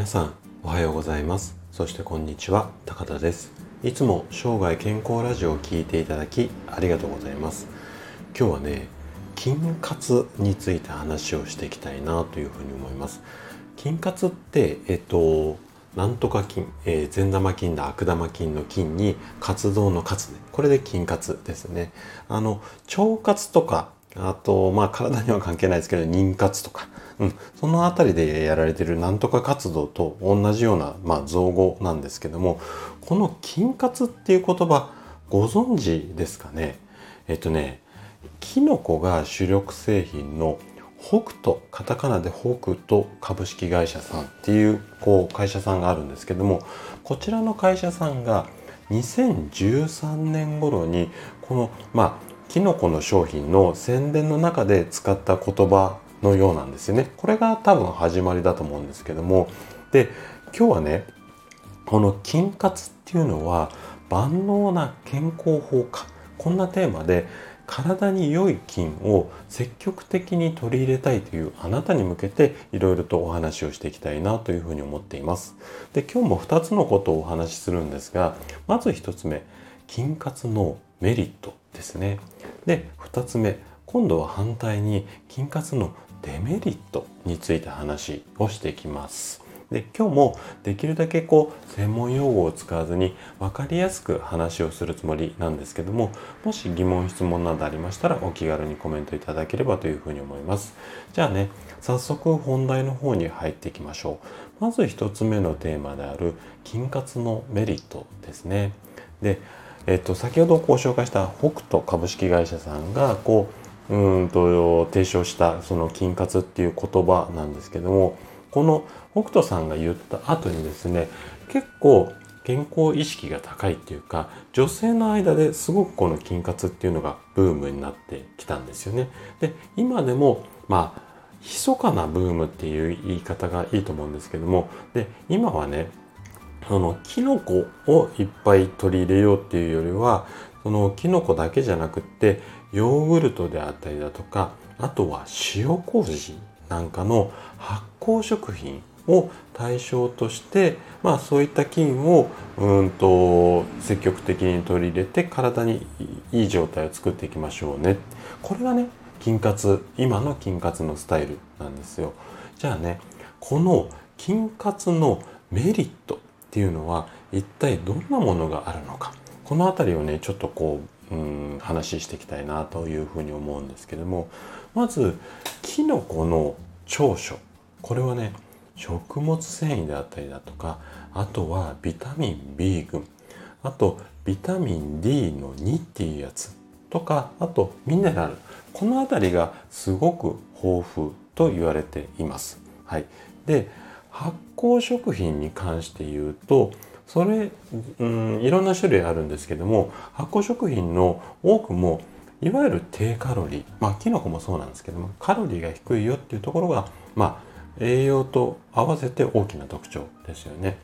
皆さんおはようございます。そしてこんにちは、高田です。いつも生涯健康ラジオを聞いていただきありがとうございます。今日はね、筋活について話をしていきたいなというふうに思います。筋活ってなんとか筋、善玉筋だ悪玉筋の筋に活動の活、ね、これで筋活ですね。腸活とか、あと体には関係ないですけど妊活とか、そのあたりでやられているなんとか活動と同じような、造語なんですけども、この筋活っていう言葉ご存知ですかね。キノコが主力製品の北斗、カタカナで北斗株式会社さんっていう、会社さんがあるんですけども、こちらの会社さんが2013年頃にこのキノコの商品の宣伝の中で使った言葉のようなんですよね。これが多分始まりだと思うんですけども、で今日はね、この筋活っていうのは万能な健康法か、こんなテーマで体に良い筋を積極的に取り入れたいというあなたに向けていろいろとお話をしていきたいなというふうに思っています。で今日も2つのことをお話しするんですが、まず1つ目、筋活のメリットですね。で2つ目、今度は反対に筋活のデメリットについて話をしていきます。で今日もできるだけ専門用語を使わずに分かりやすく話をするつもりなんですけども、もし疑問質問などありましたらお気軽にコメントいただければというふうに思います。じゃあね、早速本題の方に入っていきましょう。まず一つ目のテーマである筋活のメリットですね。で、先ほどご紹介した北斗株式会社さんが提唱したその筋活っていう言葉なんですけども、この北斗さんが言った後にですね、結構健康意識が高いっていうか、女性の間ですごくこの筋活っていうのがブームになってきたんですよね。で今でも密かなブームっていう言い方がいいと思うんですけども、で今はね、キノコをいっぱい取り入れようっていうよりは、そのキノコだけじゃなくってヨーグルトであったりだとか、あとは塩麹なんかの発酵食品を対象として、そういった菌を積極的に取り入れて体にいい状態を作っていきましょうね。これがね、筋活、今の筋活のスタイルなんですよ。じゃあね、この筋活のメリットっていうのは一体どんなものがあるのか、このあたりをね、ちょっと話していきたいなというふうに思うんですけども、まずキノコの長所、これはね、食物繊維であったりだとか、あとはビタミン B 群、あとビタミン D の2っていうやつとか、あとミネラル、このあたりがすごく豊富と言われています。はい、で発酵食品に関して言うと、それ、いろんな種類あるんですけども、発酵食品の多くもいわゆる低カロリー、キノコもそうなんですけども、カロリーが低いよっていうところが、栄養と合わせて大きな特徴ですよね。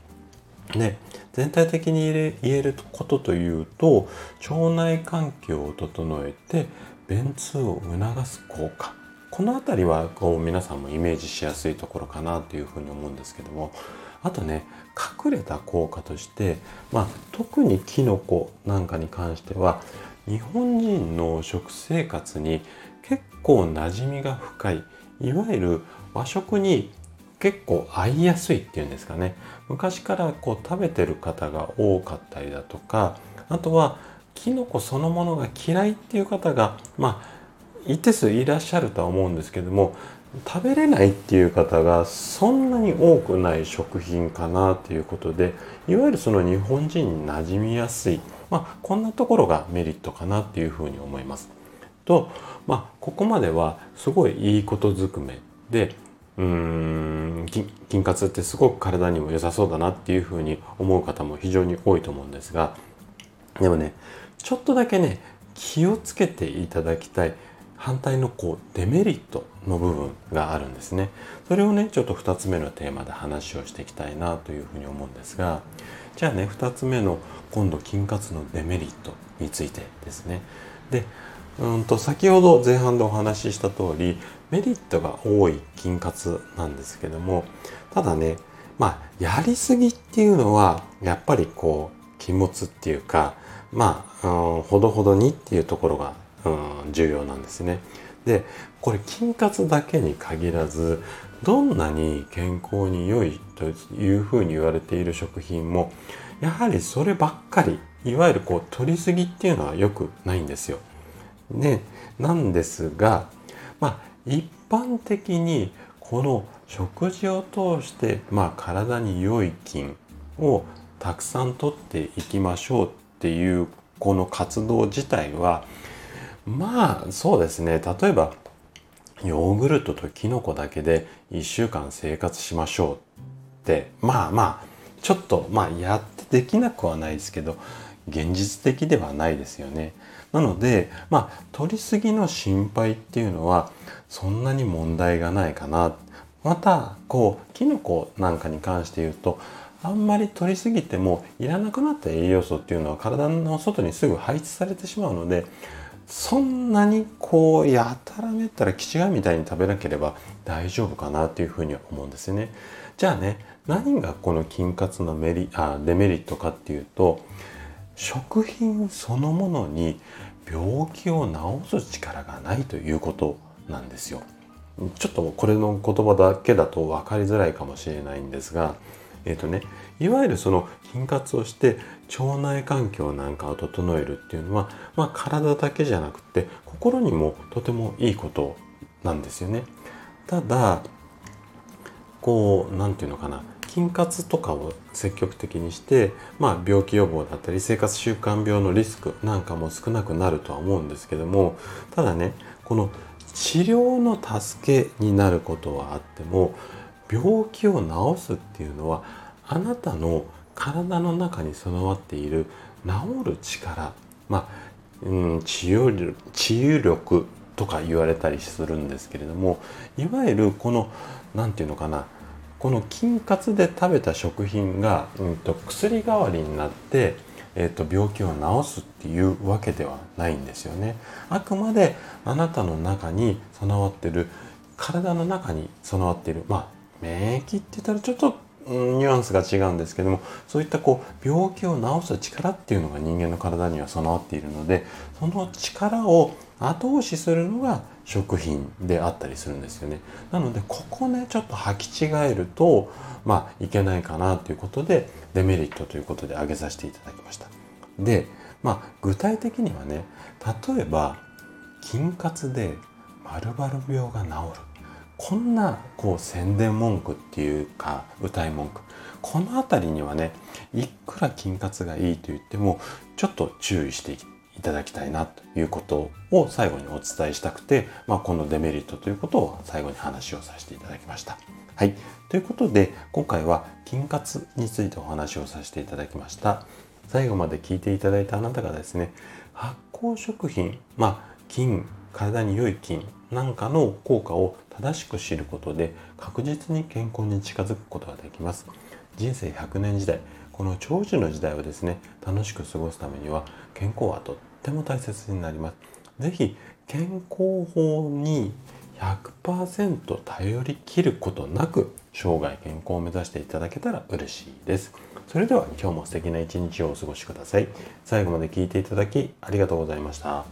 で全体的に言えることというと、腸内環境を整えて便通を促す効果、このあたりは皆さんもイメージしやすいところかなというふうに思うんですけども、あとね、隠れた効果として、特にキノコなんかに関しては日本人の食生活に結構馴染みが深い、いわゆる和食に結構合いやすいっていうんですかね、昔から食べてる方が多かったりだとか、あとはキノコそのものが嫌いっていう方が一定数いらっしゃるとは思うんですけども、食べれないっていう方がそんなに多くない食品かなということで、いわゆるその日本人に馴染みやすい、こんなところがメリットかなっていうふうに思います。と、ここまではすごいいいことづくめで、筋活ってすごく体にも良さそうだなっていうふうに思う方も非常に多いと思うんですが、でもね、ちょっとだけね、気をつけていただきたい反対のデメリットの部分があるんですね。それをね、ちょっと2つ目のテーマで話をしていきたいなというふうに思うんですが、じゃあね、2つ目の今度筋活のデメリットについてですね。で先ほど前半でお話しした通り、メリットが多い筋活なんですけども、ただね、まあ、やりすぎっていうのは、やっぱりこう、気持ちっていうか、まあ、ほどほどにっていうところが、重要なんですね。で、これ、筋活だけに限らず、どんなに健康に良いというふうに言われている食品も、やはりそればっかり、いわゆるこう、取りすぎっていうのは良くないんですよ。ね、なんですが、まあ、一般的に、この食事を通して、まあ、体に良い菌をたくさん取っていきましょうっていうこの活動自体は、まあそうですね、例えばヨーグルトとキノコだけで1週間生活しましょうって、まあまあちょっとまあやってできなくはないですけど、現実的ではないですよね。なので、まあ、取りすぎの心配っていうのはそんなに問題がないかな。また、こう、キノコなんかに関して言うと、あんまり取りすぎてもいらなくなった栄養素っていうのは体の外にすぐ排出されてしまうので、そんなにこう、やたらめったらキチガイみたいに食べなければ大丈夫かなっていうふうには思うんですね。じゃあね、何がこの菌活のデメリットかっていうと、食品そのものに病気を治す力がないということなんですよ。ちょっとこれの言葉だけだと分かりづらいかもしれないんですが、いわゆるその菌活をして腸内環境なんかを整えるっていうのは、まあ、体だけじゃなくて心にもとてもいいことなんですよね。ただ、こう、なんていうのかな、菌活とかを積極的にして、まあ、病気予防だったり生活習慣病のリスクなんかも少なくなるとは思うんですけども、ただね、この治療の助けになることはあっても、病気を治すっていうのはあなたの体の中に備わっている治る力、まあ、治癒力とか言われたりするんですけれども、いわゆるこのなんていうのかな、この菌活で食べた食品が、薬代わりになって、病気を治すっていうわけではないんですよね。あくまであなたの中に備わっている、体の中に備わっている、まあ、免疫って言ったらちょっと、ニュアンスが違うんですけども、そういったこう病気を治す力っていうのが人間の体には備わっているので、その力を後押しするのが食品であったりするんですよね。なので、ここね、ちょっと履き違えると、まあ、いけないかなということで、デメリットということで挙げさせていただきました。で、まあ、具体的にはね、例えば、菌活で〇〇病が治る。こんなこう宣伝文句っていうか、歌い文句。このあたりにはね、いくら菌活がいいと言っても、ちょっと注意していただきたいなということを最後にお伝えしたくて、まあ、このデメリットということを最後に話をさせていただきました。はい。ということで、今回は菌活についてお話をさせていただきました。最後まで聞いていただいたあなたがですね、発酵食品、まあ、菌、体に良い菌なんかの効果を正しく知ることで、確実に健康に近づくことができます。人生100年時代、この長寿の時代をですね、楽しく過ごすためには、健康はとっても大切になります。ぜひ、健康法に 100% 頼り切ることなく、生涯健康を目指していただけたら嬉しいです。それでは、今日も素敵な一日をお過ごしください。最後まで聞いていただき、ありがとうございました。